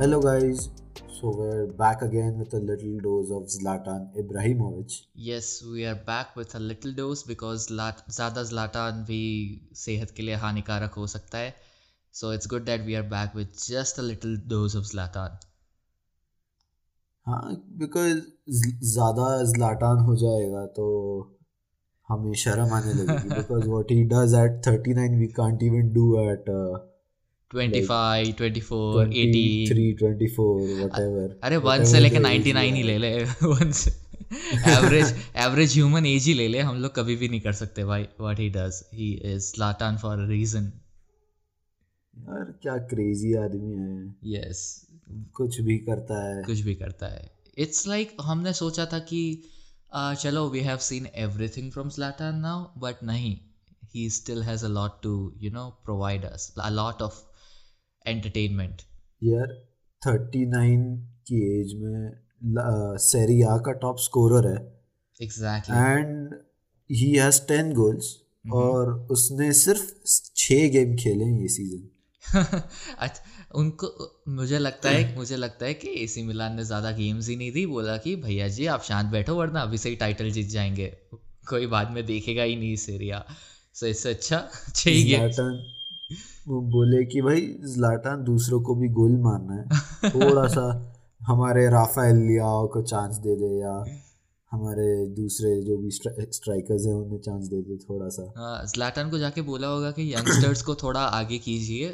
Hello guys, so we're back again with a little dose of Zlatan Ibrahimovic. Yes, we are back with a little dose because ज़्यादा Zlatan भी सेहत के लिए हानिकारक हो सकता है. So it's good that we are back with just a little dose of Zlatan. हाँ, because ज़्यादा Zlatan हो जाएगा तो हमें शर्म आने लगेगी because what he does at 39 we can't even do at 25, like 24, 23, 24, whatever. अरे 1 से लेकर 99 ही ले ले. Average human age ही ले ले. हम लोग कभी भी नहीं कर सकते भाई. What he does, he is Zlatan for a reason. यार क्या क्रेजी आदमी है. Yes. कुछ भी करता है. It's like हमने सोचा था कि चलो we have seen everything from Zlatan now, but नहीं. He still has a lot to, you know, provide us. A lot of entertainment. यार 39 की एज में सेरिया का टॉप स्कोरर है. Exactly. And he has 10 goals. और उसने सिर्फ 6 game खेले हैं ये सीजन. उनको मुझे लगता है कि एसी मिलान ने ज़्यादा गेम्स ही नहीं दी. बोला कि भैया जी आप शांत बैठो वरना अभी से ही टाइटल जीत जाएंगे. कोई बाद में देखेगा ही नहीं सीरिया. सो इससे अच्छा 6 गेम्स. वो बोले कि भाई ज़्लातान दूसरों को भी गोल मारना है. थोड़ा सा हमारे राफेल लियाओ को चांस दे दे या हमारे दूसरे जो भी स्ट्राइकर्स हैं उन्हें चांस दे दे थोड़ा सा. हाँ, ज़्लातान को जाके बोला होगा कि यंगस्टर्स को थोड़ा आगे कीजिए,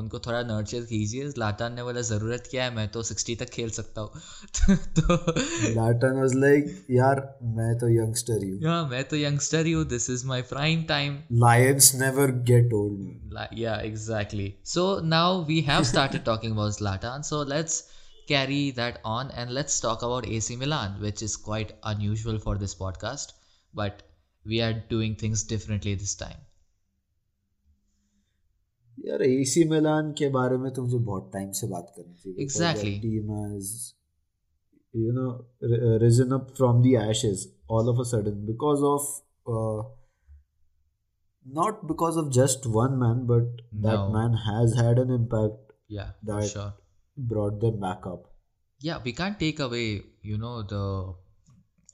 उनको थोड़ा नर्चर कीजिए. ज़्लातान ने बोला ज़रूरत क्या है, मैं तो 60 तक खेल सकता हूँ. तो ज़्लातान वाज लाइक यार मैं तो यंगस्टर ही हूँ. This is my prime time. Lions never get old. Yeah exactly. So now we have started talking about Zlatan, so let's carry that on and let's talk about AC Milan, which is quite unusual for this podcast, but we are doing things differently this time. यार AC Milan के बारे में तो मुझे बहुत time से बात करनी थी. Exactly. The team has, you know, risen up from the ashes all of a sudden because of not because of just one man, but that man has had an impact. Yeah, that sure. Brought them back up. Yeah, we can't take away, you know, the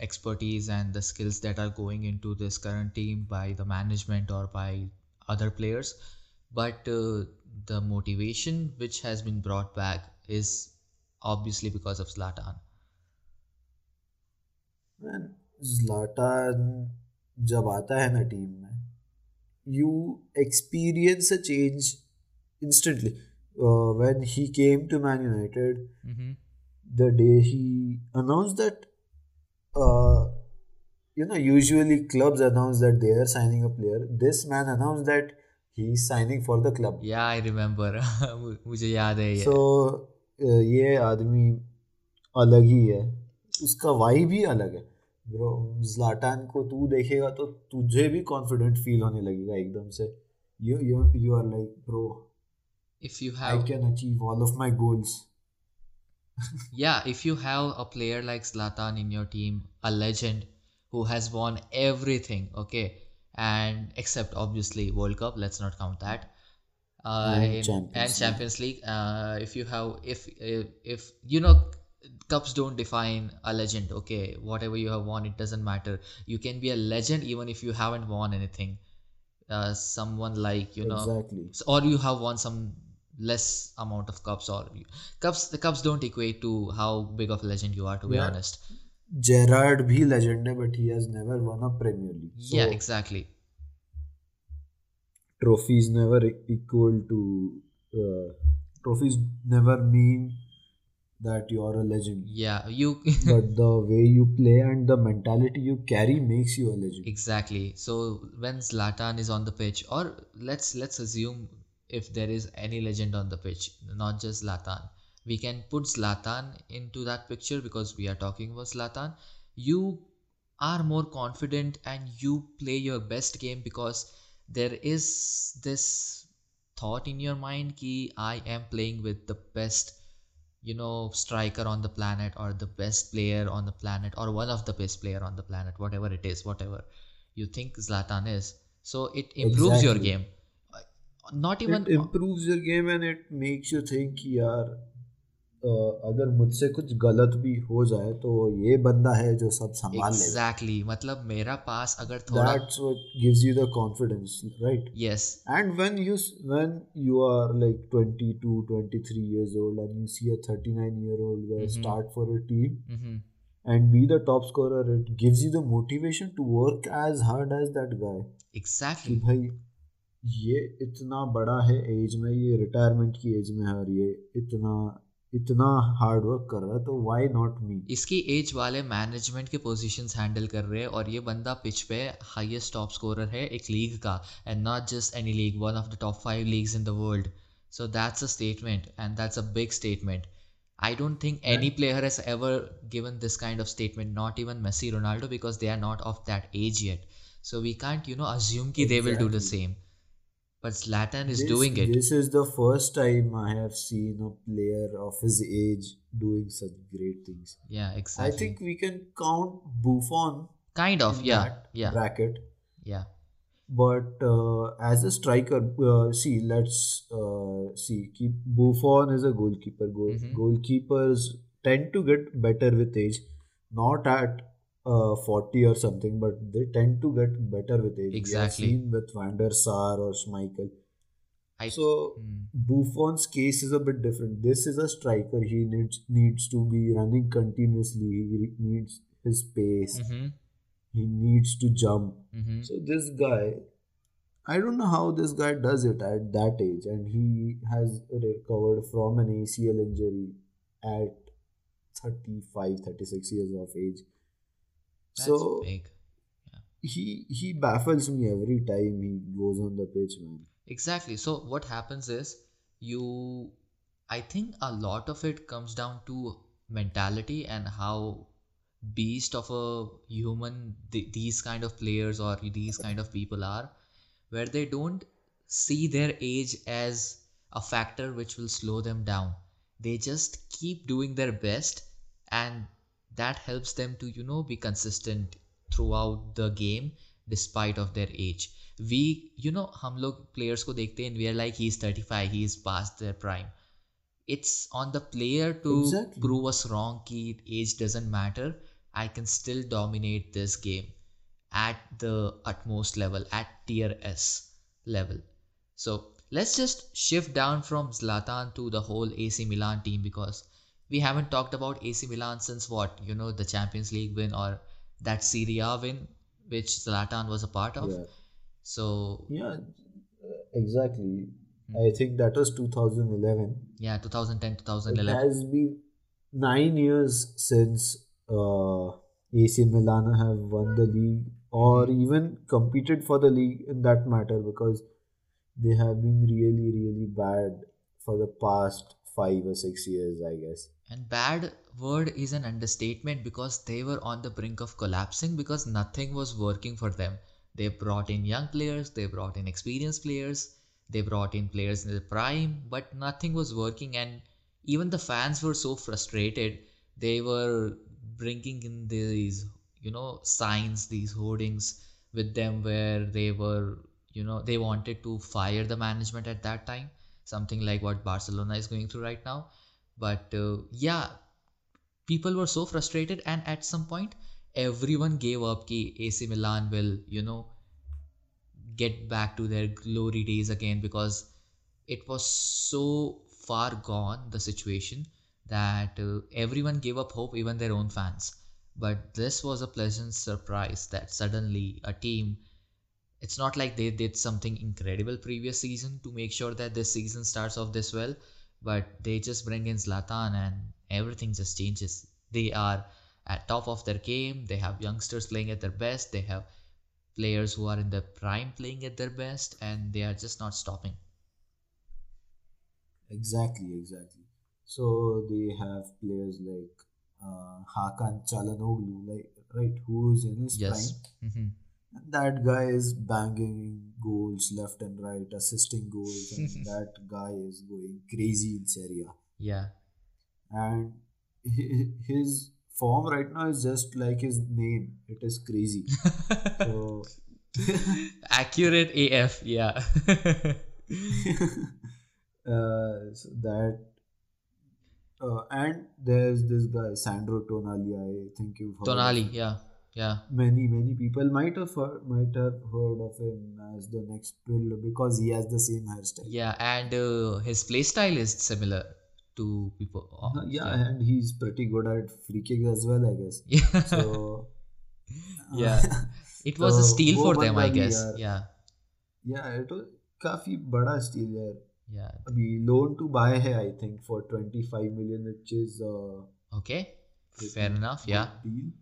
expertise and the skills that are going into this current team by the management or by other players, but the motivation which has been brought back is obviously because of Zlatan. Man, Zlatan जब आता है ना team में, you experience a change instantly. When he came to Man United, the day he announced that, you know, usually clubs announce that they are signing a player. This man announced that he is signing for the club. Yeah, I remember. मुझे याद है ये. So ये आदमी अलग ही है. उसका vibe भी अलग है. Bro, ज़्लातान को तू देखेगा तो तुझे भी confident feel होने लगेगा एकदम से. You are like bro. If you have, I can achieve all of my goals. Yeah, if you have a player like Zlatan in your team, a legend who has won everything, okay, and except obviously World Cup, let's not count that, and Champions League. If you know, cups don't define a legend. Okay, whatever you have won, it doesn't matter. You can be a legend even if you haven't won anything. Someone like, you know, exactly. Or you have won some less amount of cups, or the cups don't equate to how big of a legend you are, to be honest. Gerard bhi legend hai, but he has never won a Premier League. So yeah, exactly. Trophies never mean that you are a legend. Yeah, but the way you play and the mentality you carry makes you a legend. Exactly. So when Zlatan is on the pitch, or let's assume if there is any legend on the pitch, not just Zlatan, we can put Zlatan into that picture because we are talking about Zlatan. You are more confident and you play your best game because there is this thought in your mind ki I am playing with the best, you know, striker on the planet, or the best player on the planet, or one of the best player on the planet, whatever it is, whatever you think Zlatan is. So it improves your game. Not even it improves your game and it makes you think, yaar, अगर मुझसे कुछ गलत भी हो जाए तो ये बंदा है जो सब संभाल ले। Exactly, मतलब मेरा पास अगर थोड़ा That's what gives you the confidence, right? Yes. And when you are like 22, 23 years old and you see a 39-year-old guy start for a team and be the top scorer, it gives you the motivation to work as hard as that guy. Exactly. कि भाई ये इतना बड़ा है as में, ये retirement की age में है और ये इतना हार्ड वर्क कर रहा है तो व्हाई नॉट मी। इसकी एज वाले मैनेजमेंट के पोजीशंस हैंडल कर रहे हैं और ये बंदा पिच पे हाईएस्ट टॉप स्कोरर है एक लीग का, and not just any league, one of the top 5 leagues in the world. So that's a statement and that's a big statement. I don't think any player has ever given this kind of statement, not even Messi, Ronaldo, because they are not of that age yet. So we can't, assume that they will do the same. But Zlatan is doing it. This is the first time I have seen a player of his age doing such great things. Yeah, exactly. I think we can count Buffon. Kind of, yeah. Bracket. Yeah. But as a striker, Buffon is a goalkeeper. Goalkeepers tend to get better with age, not at 40 or something, but they tend to get better with age. Exactly. Seen with Van der Sar or Schmeichel. Buffon's case is a bit different. This is a striker. He needs to be running continuously. He needs his pace. Mm-hmm. He needs to jump. Mm-hmm. So this guy, I don't know how this guy does it at that age. And he has recovered from an ACL injury at 35, 36 years of age. That's so big. Yeah. He baffles me every time he goes on the pitch, man. Exactly. So what happens is, I think a lot of it comes down to mentality and how beast of a human these kind of players or these kind of people are, where they don't see their age as a factor which will slow them down. They just keep doing their best, and that helps them to be consistent throughout the game despite of their age. We hum log players ko dekhte hain, we are like, he's 35, he's past their prime. It's on the player to prove us wrong ki age doesn't matter. I can still dominate this game at the utmost level, at tier S level. So let's just shift down from Zlatan to the whole AC Milan team, because we haven't talked about AC Milan since the Champions League win or that Serie A win, which Zlatan was a part of. Yeah. So yeah, exactly. I think that was 2011. Yeah, 2010, 2011. It has been 9 years since AC Milan have won the league or even competed for the league in that matter, because they have been really, really bad for the past 5 or 6 years, I guess. And bad word is an understatement, because they were on the brink of collapsing because nothing was working for them. They brought in young players, they brought in experienced players, they brought in players in the prime, but nothing was working, and even the fans were so frustrated. They were bringing in these, signs, these hoardings with them where they were, they wanted to fire the management at that time, something like what Barcelona is going through right now. But people were so frustrated, and at some point, everyone gave up ki AC Milan will, get back to their glory days again, because it was so far gone, the situation, that everyone gave up hope, even their own fans. But this was a pleasant surprise that suddenly a team, it's not like they did something incredible previous season to make sure that this season starts off this well, but they just bring in Zlatan and everything just changes. They are at top of their game, they have youngsters playing at their best, they have players who are in their prime playing at their best, and they are just not stopping. Exactly. So they have players like Hakan Çalhanoğlu, who's in his prime. Mm-hmm. And that guy is banging goals left and right, assisting goals, and that guy is going crazy in Serie A. Yeah. And his form right now is just like his name. It is crazy. So accurate AF, yeah. So that And there's this guy Sandro Tonali. I think you've heard Tonali, of him. Yeah. Many people might have heard of him as the next Pirlo because he has the same hairstyle. Yeah, and his play style is similar to people. Oh, yeah, and he's pretty good at free kicks as well, I guess. Yeah. So yeah, it was a steal for them, I guess. Yeah, it was काफी बड़ा steal है. Yeah. अभी loan to buy है, I think, for 25 million, which is okay, fair enough. Yeah,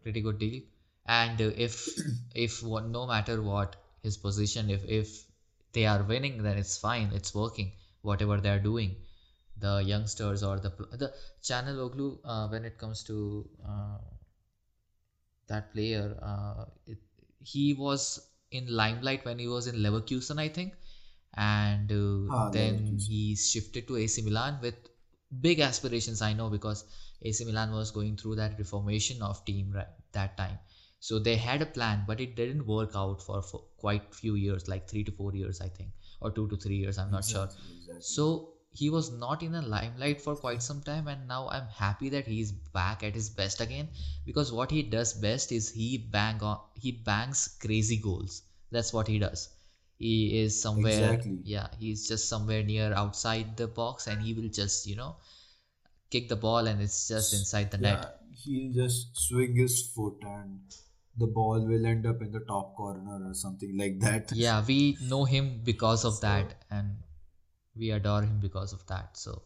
pretty good deal. And if what, no matter what his position, if they are winning, then it's fine. It's working. Whatever they are doing, the youngsters or the Çalhanoğlu, when it comes to that player, he was in limelight when he was in Leverkusen, I think. And then he shifted to AC Milan with big aspirations, I know, because AC Milan was going through that reformation of team right that time. So they had a plan, but it didn't work out for quite few years, like 3 to 4 years, I think, or 2 to 3 years, I'm not sure. So he was not in the limelight for quite some time, and now I'm happy that he's back at his best again, because what he does best is he bangs crazy goals. That's what he does. He is somewhere, he's just somewhere near outside the box, and he will just, kick the ball and it's just inside the net. He'll just swing his foot and the ball will end up in the top corner or something like that. Yeah, we know him because of that, and we adore him because of that. So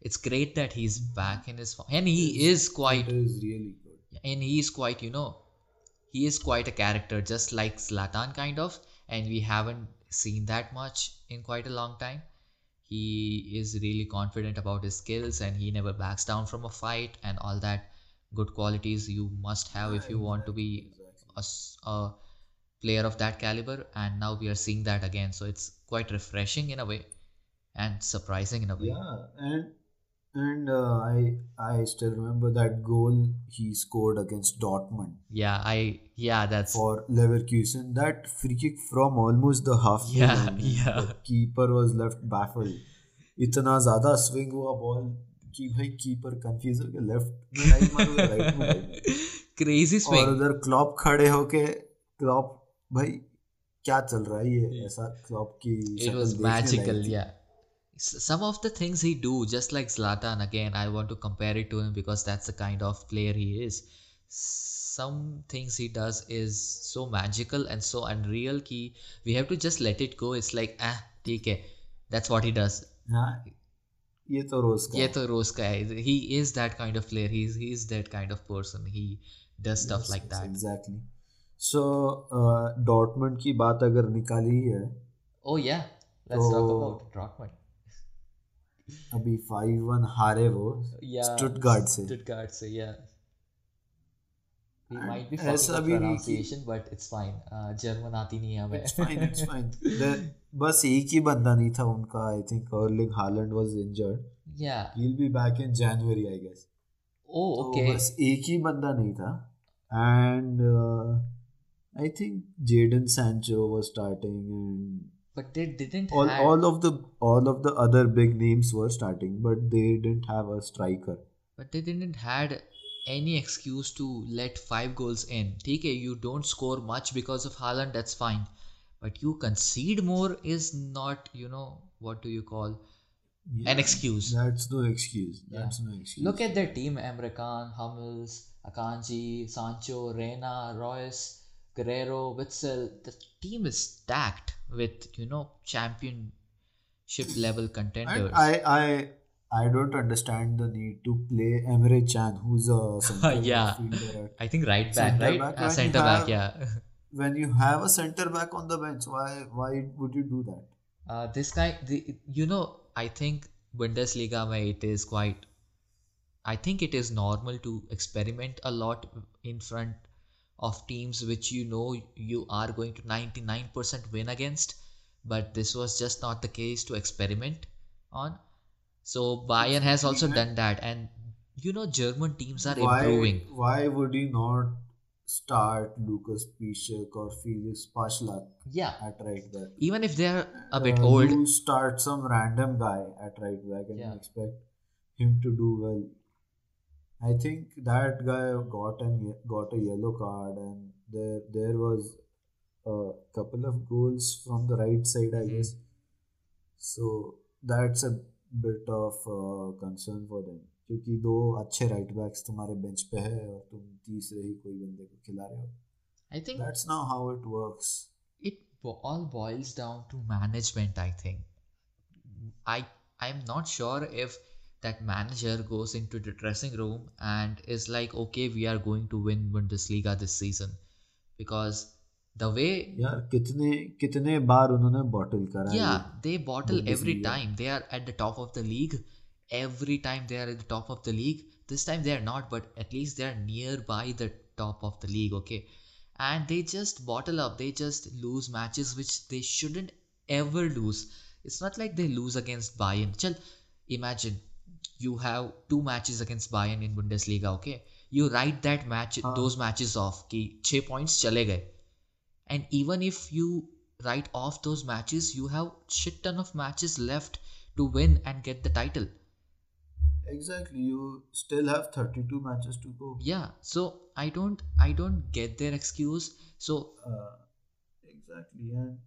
it's great that he's back in his form. And he is really good. And he is quite, he is quite a character, just like Zlatan kind of. And we haven't seen that much in quite a long time. He is really confident about his skills, and he never backs down from a fight, and all that good qualities you must have if you want to be a player of that caliber. And now we are seeing that again. So it's quite refreshing in a way and surprising in a way. Yeah, and I still remember that goal he scored against Dortmund. That's for Leverkusen. That free kick from almost the halfway line. Yeah. The keeper was left baffled. इतना ज़्यादा swing हुआ ball कि भाई keeper confused हो गया left में right मारो right में. Crazy swing. और उधर Klopp खड़े होके भाई क्या चल रहा है ये ऐसा Klopp की. It was magical. Yeah. Some of the things he do, just like Zlatan, again, I want to compare it to him because that's the kind of player he is. Some things he does is so magical and so unreal ki we have to just let it go. It's like, okay, that's what he does. Ye to roz ka hai. He is that kind of player. He is that kind of person. He does stuff like that. Exactly. So, Dortmund ki baat agar nikali hai. Oh, yeah. Let's talk about Dortmund. अभी 5-1 हारे वो Stuttgart से या we might be for but it's fine German आती नहीं है हमें it's fine बस एक ही बंदा नहीं था उनका I think Erling Haaland was injured yeah he will be back in January I guess oh okay बस एक ही बंदा नहीं था and I think Jadon Sancho was starting and but they didn't have... all of the other big names were starting, but they didn't have a striker. But they didn't had any excuse to let 5 goals in. Okay, you don't score much because of Haaland, that's fine. But you concede more is not, what do you call, an excuse. That's no excuse. Look at their team, Emre Can, Hummels, Akanji, Sancho, Reina, Royce, Guerrero, Witzel. The team is stacked with championship level contenders. And I don't understand the need to play Emre Can, who's a center midfielder. I think right back, right? Center back, yeah. When you have a center back on the bench, why would you do that? This guy, I think Bundesliga mein it is normal to experiment a lot in front of teams which you are going to 99% win against, but this was just not the case to experiment on. So Bayern has also done that, and German teams are improving. Why would you not start Lukasz Piszczek or Felix Passlack at right back? Even if they are a bit old. You start some random guy at right back and expect him to do well. I think that guy got a yellow card, and there was a couple of goals from the right side, I guess. So that's a bit of concern for them, क्योंकि दो अच्छे right backs तुम्हारे bench पे है और तुम तीसरे ही कोई बंदे को खिला रहे हो. I think that's now how it works. It all boils down to management, I think. I'm not sure if that manager goes into the dressing room and is like, okay, we are going to win Bundesliga this season, because the way kitne baar unhone bottle kara, they bottle Bundesliga. Every time they are at the top of the league, this time they are not, but at least they are nearby the top of the league, okay, and they just bottle up, they just lose matches which they shouldn't ever lose. It's not like they lose against Bayern. Chal, imagine you have two matches against Bayern in Bundesliga, okay? You write that match, those matches off, ki 6 points chale gaye. And even if you write off those matches, you have shit ton of matches left to win and get the title. Exactly, you still have 32 matches to go. Yeah, so I don't get their excuse. So exactly, and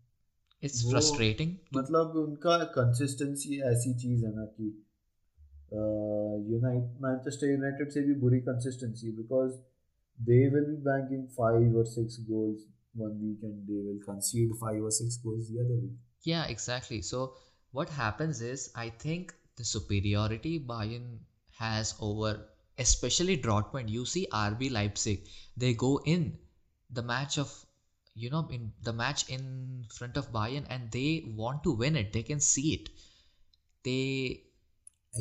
it's frustrating. मतलब उनका consistency ऐसी चीज है ना कि Manchester United से भी बुरी consistency, because they will be banking 5 or 6 goals one week and they will concede 5 or 6 goals the other week. Yeah, exactly. So what happens is, I think the superiority Bayern has over especially Dortmund. You see RB Leipzig, they go in the match of in the match in front of Bayern, and they want to win it. They can see it. They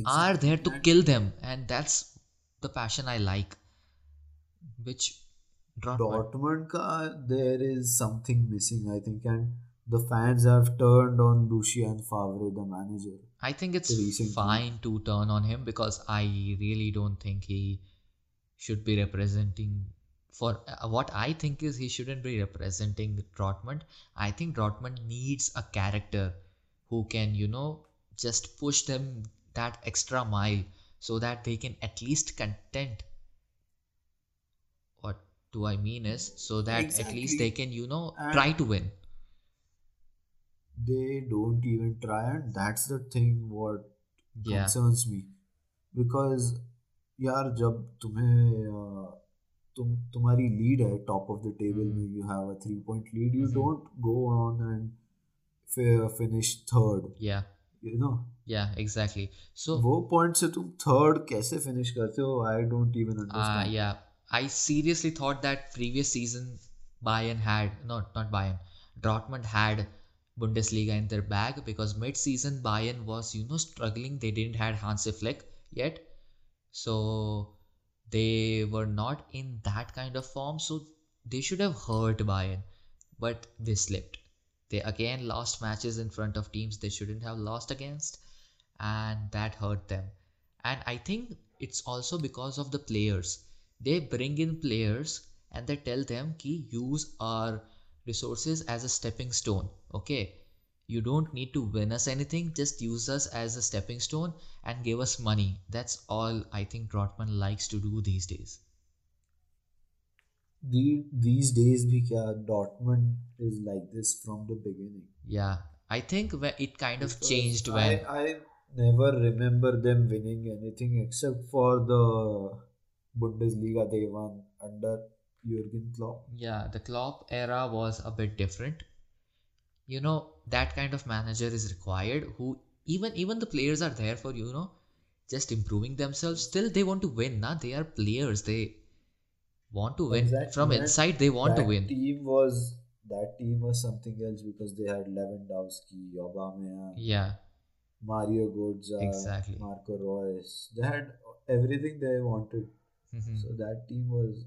are there to kill them, and that's the passion I like. Which Dortmund ka, there is something missing, I think, and the fans have turned on Lucien Favre, the manager. I think it's fine to turn on him, because I really don't think he should be representing. For what I think is, he shouldn't be representing Dortmund. I think Dortmund needs a character who can, just push them that extra mile so that they can at least contend. What do I mean is, so that exactly. At least they can, try to win. They don't even try, and that's the thing what concerns me. Because, जब तुम्हें तुम्हारी lead है top of the table में, you have a 3-point lead, you don't go on and finish third, exactly. So वो point से तुम third कैसे finish करते हो, I don't even understand. Yeah I seriously thought that previous season Bayern had not Bayern Dortmund had Bundesliga in their bag, because mid season Bayern was struggling, they didn't had Hansi Flick yet, so they were not in that kind of form, so they should have hurt Bayern, but they slipped. They again lost matches in front of teams they shouldn't have lost against, and that hurt them. And I think it's also because of the players. They bring in players and they tell them ki use our resources as a stepping stone, okay? You don't need to win us anything, just use us as a stepping stone and give us money. That's all I think Dortmund likes to do these days. These days bhi kya, Dortmund is like this from the beginning. Yeah, I think it kind of changed when... I never remember them winning anything except for the Bundesliga they won under Jurgen Klopp. Yeah, the Klopp era was a bit different. That kind of manager is required, who even the players are there for, just improving themselves. Still, they want to win. Nah? They are players. They want to win. Exactly. From inside, they want to win. That team was something else, because they had Lewandowski, Aubameyang, Mario Gotze, exactly. Marco Reus. They had everything they wanted. Mm-hmm. So that team was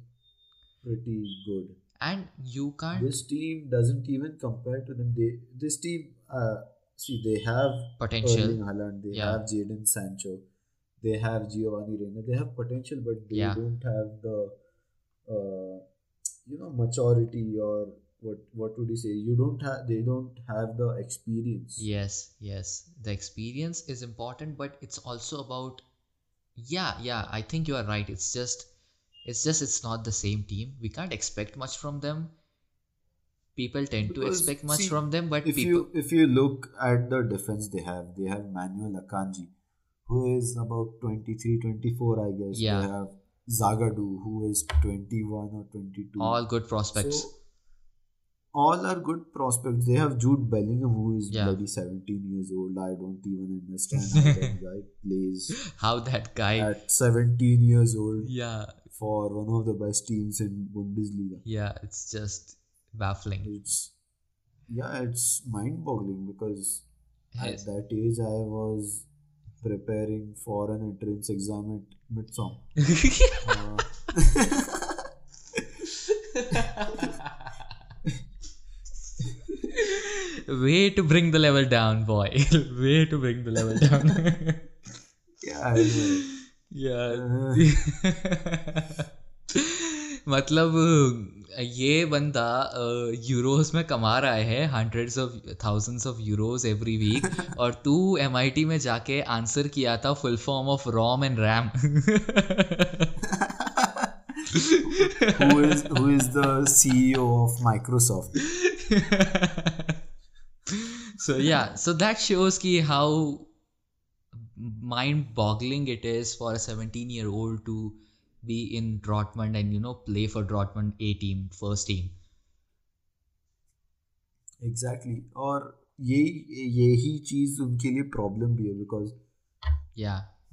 pretty good. And you can't... This team doesn't even compare to them. They have potential. Erling Haaland, they have Jadon Sancho, they have Giovanni Reina. They have potential, but they don't have the maturity, or what would you say? They don't have the experience. Yes. The experience is important, but it's also about Yeah, I think you are right. It's not the same team. We can't expect much from them. People tend to expect much from them, but if you look at the defense they have Manuel Akanji, who is about 23, 24, I guess. Yeah. They have Zagadou, who is 21 or 22. All good prospects. So, all are good prospects. They have Jude Bellingham, who is bloody 17 years old. I don't even understand how that guy plays. How that guy at 17 years old. Yeah. For one of the best teams in Bundesliga. Yeah, it's just baffling. It's mind-boggling because at that age I was preparing for an entrance exam at mid-song. Way to bring the level down, boy. Way to bring the level down. मतलब ये बंदा Euros में कमा रहा है hundreds of thousands of euros every week और तू MIT में जाके आंसर किया था full form of ROM and RAM. Who is the CEO of Microsoft? So that shows ki how mind-boggling it is for a 17-year-old to be in Dortmund and play for Dortmund A team, first team. Exactly. और यही चीज उनके लिए problem भी है because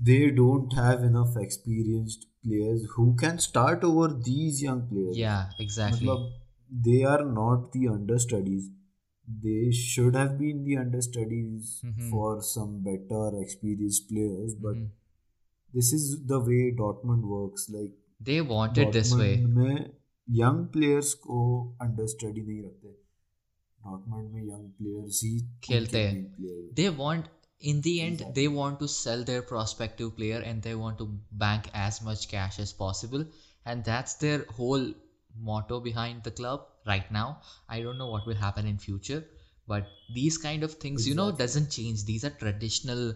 they don't have enough experienced players who can start over these young players. Yeah, exactly. मतलब they are not the understudies. They should have been the understudies for some better experienced players, but this is the way Dortmund works. Like they want it this way. में young players को understudy नहीं रखते. Dortmund में young players ही खेलते हैं. They want. In the end, they want to sell their prospective player and they want to bank as much cash as possible. And that's their whole motto behind the club right now. I don't know what will happen in future. But these kind of things, doesn't change. These are traditional.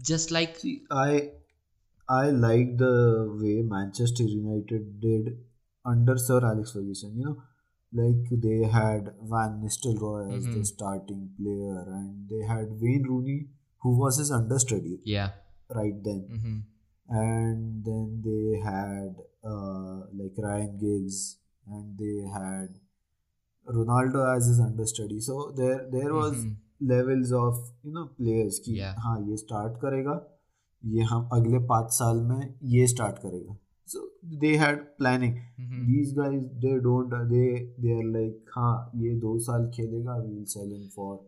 Just like... See, I like the way Manchester United did under Sir Alex Ferguson. Like they had Van Nistelrooy as the starting player and they had Wayne Rooney who was his understudy right then. And then they had like Ryan Giggs and they had Ronaldo as his understudy. So there was levels of players ki haan ye start karega, ye hum agle 5 saal mein ye start karega. So they had planning. These guys, they are like, हाँ ये 2 साल खेलेगा, we'll sell him for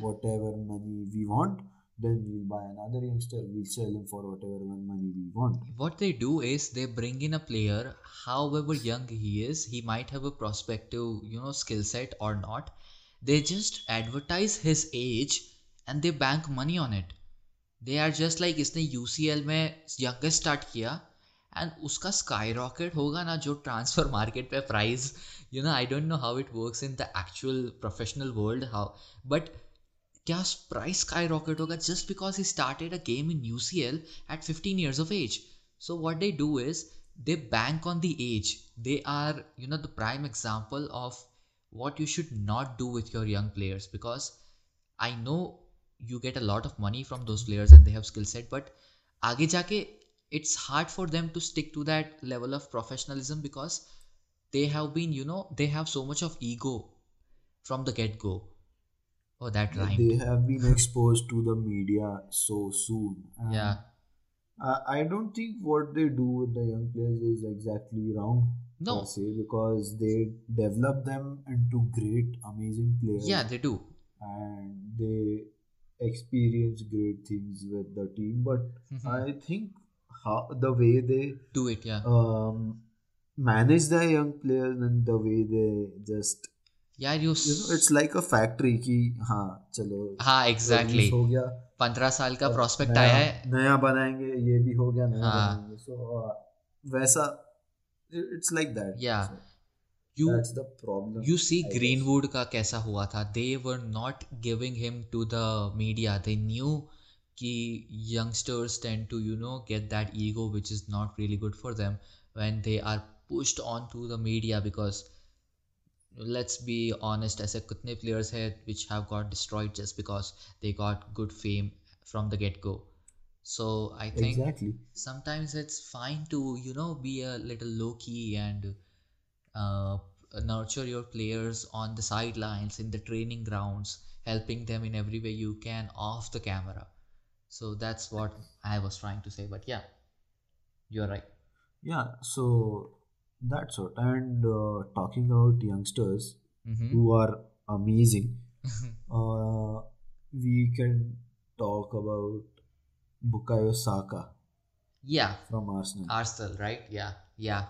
whatever money we want. Then we'll buy another youngster, we'll sell him for whatever money we want. What they do is they bring in a player, however young he is, he might have a prospective, skill set or not. They just advertise his age and they bank money on it. They are just like इसने UCL में youngest start किया. And उसका skyrocket होगा ना जो transfer market पे price, I don't know how it works in the actual professional world, but क्या price skyrocket होगा just because he started a game in UCL at 15 years of age. So what they do is they bank on the age. They are, the prime example of what you should not do with your young players because I know you get a lot of money from those players and they have skill set, but आगे जाके it's hard for them to stick to that level of professionalism because they have been, they have so much of ego from the get-go. Oh, that rhymed. They have been exposed to the media so soon. I don't think what they do with the young players is exactly wrong. No. Per se, because they develop them into great, amazing players. Yeah, they do. And they experience great things with the team. But I think the way they do it, manage their young players and the way they just, it's like a factory. Ki, chalo. Ha, exactly. 15 साल का prospect आया है. नया बनाएंगे, ये भी हो गया, नया बनाएंगे. So, वैसा, it's like that. Yeah. So, that's the problem. You see Greenwood का कैसा हुआ था. They were not giving him to the media. They knew कि youngsters tend to, you know, get that ego which is not really good for them when they are pushed on to the media, because let's be honest, ऐसे कितने players हैं which have got destroyed just because they got good fame from the get go. So I think sometimes it's fine to, you know, be a little low key and nurture your players on the sidelines, in the training grounds, helping them in every way you can off the camera. So that's what I was trying to say, but yeah, you're right. Yeah, so that's it. And talking about youngsters who are amazing, we can talk about Bukayo Saka. Yeah. From Arsenal. Arsenal, right? Yeah, yeah.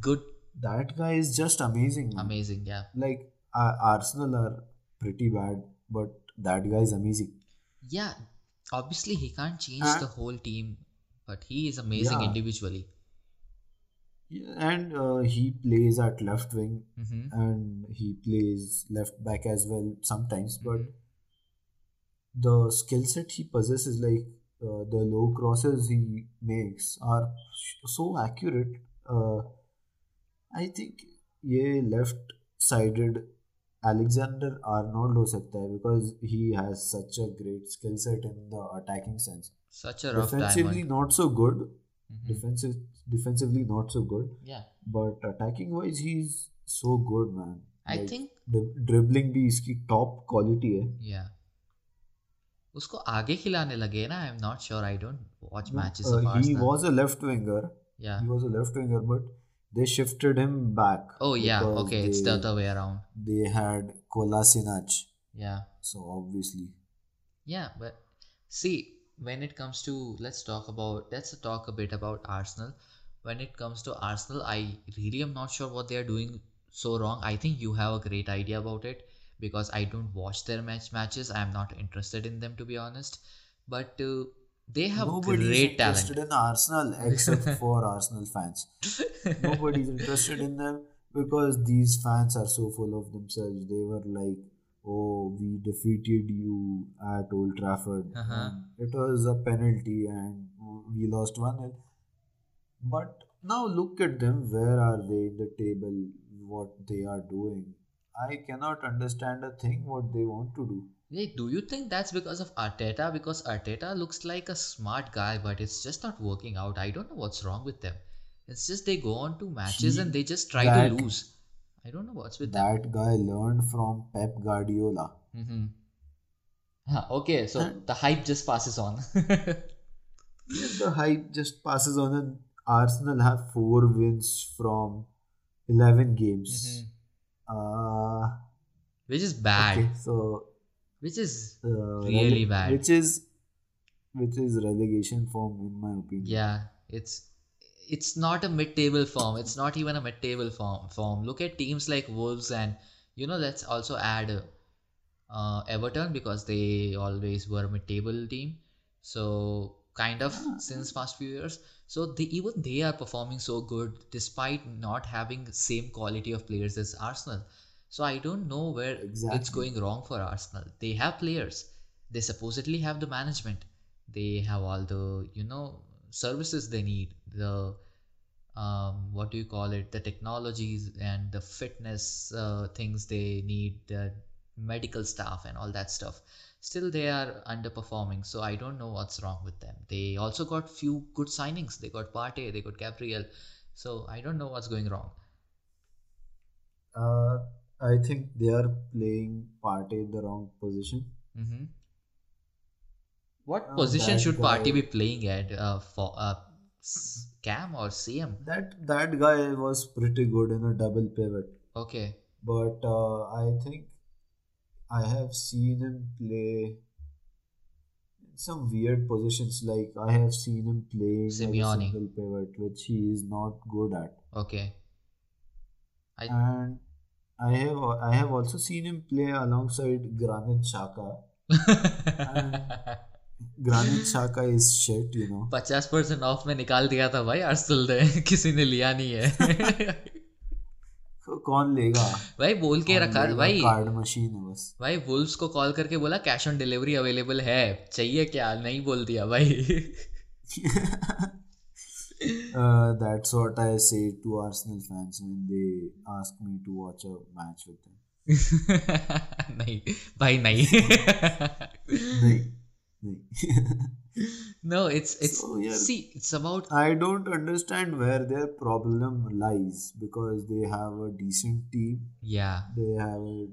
Good. That guy is just amazing. Amazing, yeah. Like, Arsenal are pretty bad, but that guy is amazing. Yeah. Obviously, he can't change the whole team, but he is amazing individually. Yeah, and he plays at left wing and he plays left back as well sometimes. But the skill set he possesses, like the low crosses he makes, are so accurate. I think ये left-sided Alexander Arnold हो सकता है, because he has such a great skill set in the attacking sense. Such a rough diamond. Defensively not so good. Defensively not so good. Yeah. But attacking wise he's so good, man. I think dribbling भी इसकी top quality है. Yeah. उसको आगे खिलाने लगे ना. I'm not sure. I don't watch matches of Arsenal. He was a left winger. Yeah. He was a left winger, but they shifted him back. Oh, yeah. Okay, it's the other way around. They had Kolasinac. Yeah. So, obviously. Yeah, but see, when it comes to... Let's talk a bit about Arsenal. When it comes to Arsenal, I really am not sure what they are doing so wrong. I think you have a great idea about it, because I don't watch their matches. I am not interested in them, to be honest. But... they have great talent. Nobody's interested in Arsenal except for Arsenal fans. Nobody's interested in them because these fans are so full of themselves. They were like, oh, we defeated you at Old Trafford. It was a penalty and we lost 1-0. But now look at them. Where are they in the table? What they are doing? I cannot understand a thing what they want to do. Wait, do you think that's because of Arteta? Because Arteta looks like a smart guy, but it's just not working out. I don't know what's wrong with them. It's just they go on to matches and they just try to lose. I don't know what's with that. That guy learned from Pep Guardiola. Okay, so the hype just passes on. The hype just passes on, and Arsenal have 4 wins from 11 games. Which is bad. Okay, so... which is really bad. Which is relegation form, in my opinion. Yeah, it's not a mid-table form. It's not even a mid-table form. Look at teams like Wolves and, you know, let's also add Everton, because they always were a mid-table team. So, kind of since past few years. So, they are performing so good despite not having the same quality of players as Arsenal. So I don't know where it's going wrong for Arsenal. They have players. They supposedly have the management. They have all the, you know, services they need. The, what do you call it? The technologies and the fitness things they need. The medical staff and all that stuff. Still they are underperforming. So I don't know what's wrong with them. They also got few good signings. They got Partey. They got Gabriel. So I don't know what's going wrong. I think they are playing Partey in the wrong position. What position should Partey be playing at? For Cam or CM? That guy was pretty good in a double pivot. Okay. But I think I have seen him play in some weird positions. Like I have seen him playing Simeone, single pivot, which he is not good at. Okay. And I have also seen him play alongside Granit Xhaka. Granit Xhaka is shit, you know. 50% off में निकाल दिया था भाई Arsenal ने, किसी ने लिया नहीं है. कौन लेगा भाई, बोल के रखा भाई, कार्ड मशीन है बस भाई। वुल्व्स को कॉल करके बोला कैश ऑन डिलीवरी अवेलेबल है, चाहिए क्या, नहीं बोल दिया भाई। That's what I say to Arsenal fans when they ask me to watch a match with them. नहीं भाई, नहीं नहीं नहीं। No, it's so, yeah, see, it's about, I don't understand where their problem lies because they have a decent team. Yeah, they have a,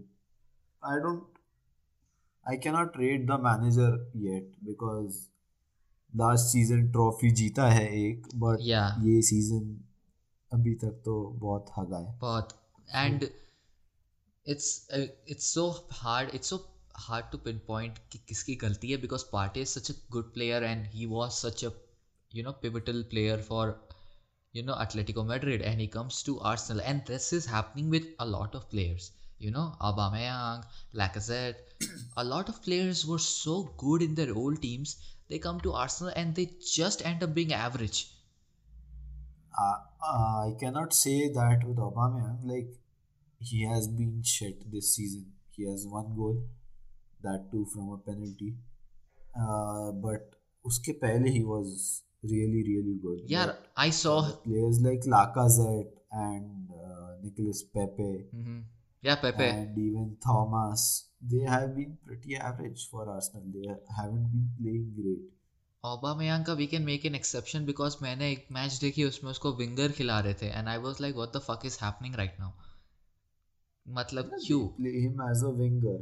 I cannot rate the manager yet because last season trophy जीता है एक, but ये season अभी तक तो बहुत हगा है बहुत। And it's so hard to pinpoint कि किसकी गलती है, because Partey is such a good player and he was such a pivotal player for Atletico Madrid, and he comes to Arsenal and this is happening with a lot of players. Aubameyang, Lacazette, a lot of players were so good in their old teams. They come to Arsenal and they just end up being average. I cannot say that with Aubameyang. Like, he has been shit this season. He has one goal, that too from a penalty. But uske pehle he was really good. Yeah, but I saw players like Lacazette and Nicolas Pepe. Mm-hmm. Yeah, Pepe. And even Thomas. They have been pretty average for Arsenal. They haven't been playing great. Aubameyang ka we can make an exception because मैंने एक match देखी उसमें उसको winger खिला रहे थे and I was like what the fuck is happening right now. मतलब क्यों? Play him as a winger.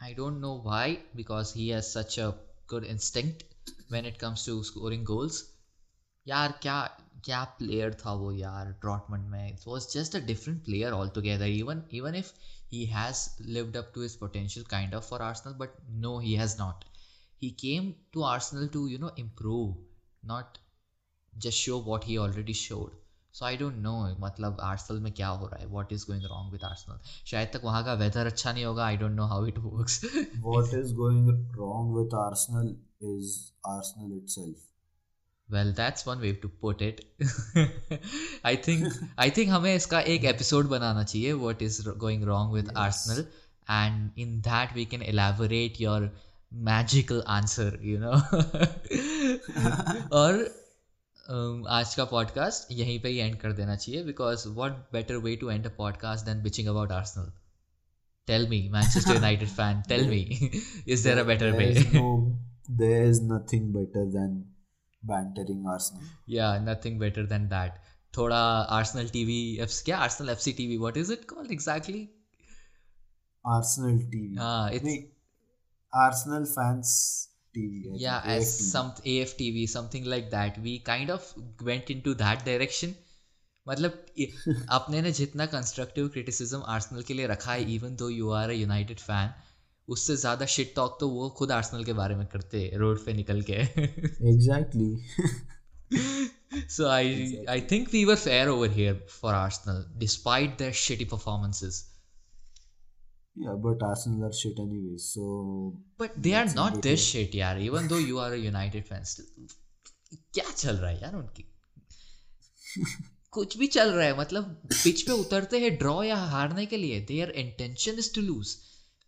I don't know why, because he has such a good instinct when it comes to scoring goals. यार क्या player था वो यार Dortmund में. It was just a different player altogether. Even if he has lived up to his potential kind of for Arsenal, but no, he has not. He came to Arsenal to, improve, not just show what he already showed. So I don't know, मतलब Arsenal में क्या हो रहा है? What is going wrong with Arsenal? शायद तक वहाँ का weather अच्छा नहीं होगा. I don't know how it works. What is going wrong with Arsenal is Arsenal itself. Well, that's one way to put it. I think हमें इसका एक एपिसोड बनाना चाहिए, what is going wrong with Arsenal, and in that we can elaborate your magical answer, और आज का podcast यहीं पे ही and कर देना चाहिए, because what better way to end a podcast than bitching about Arsenal? Tell me, Manchester United fan, tell me, is there a better way? There is nothing better than bantering Arsenal. Yeah, nothing better than that. थोड़ा Arsenal TV, क्या Arsenal FC TV, what is it called exactly? Arsenal TV. Arsenal fans TV. Yeah, as some AFTV, something like that. We kind of went into that direction. मतलब आपने ने जितना constructive criticism Arsenal के लिए रखा है, even though you are a United fan, उससे ज्यादा शिट टॉक तो वो खुद आर्सेनल के बारे में करते हैं रोड पे निकल के. Exactly. So I think we were fair over here for Arsenal despite their shitty performances. Yeah, but Arsenal are shit anyway, so but they are not this shit यार, even though you are a United fan still. क्या चल रहा है यार उनकी? कुछ भी चल रहा है, मतलब पिच पे उतरते हैं ड्रॉ या हारने के लिए. Their intention is to lose,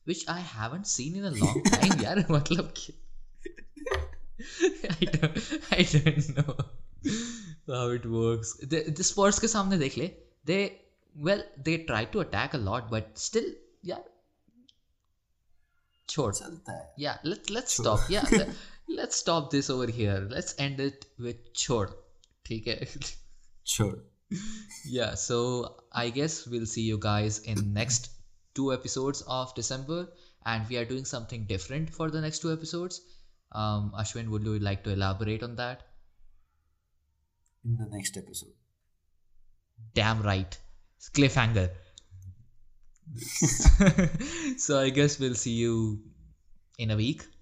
which I haven't seen in a long time. यार मतलब I don't know how it works. The Spurs के सामने देख ले, they try to attack a lot but still यार छोड़ चलता है. Yeah, let's stop. Yeah, let's stop this over here. Let's end it with छोड़. ठीक है, छोड़. Yeah, so I guess we'll see you guys in next 2 episodes of December, and we are doing something different for the next 2 episodes. Ashwin, would you like to elaborate on that? In the next episode. Damn right. It's cliffhanger. So I guess we'll see you in a week.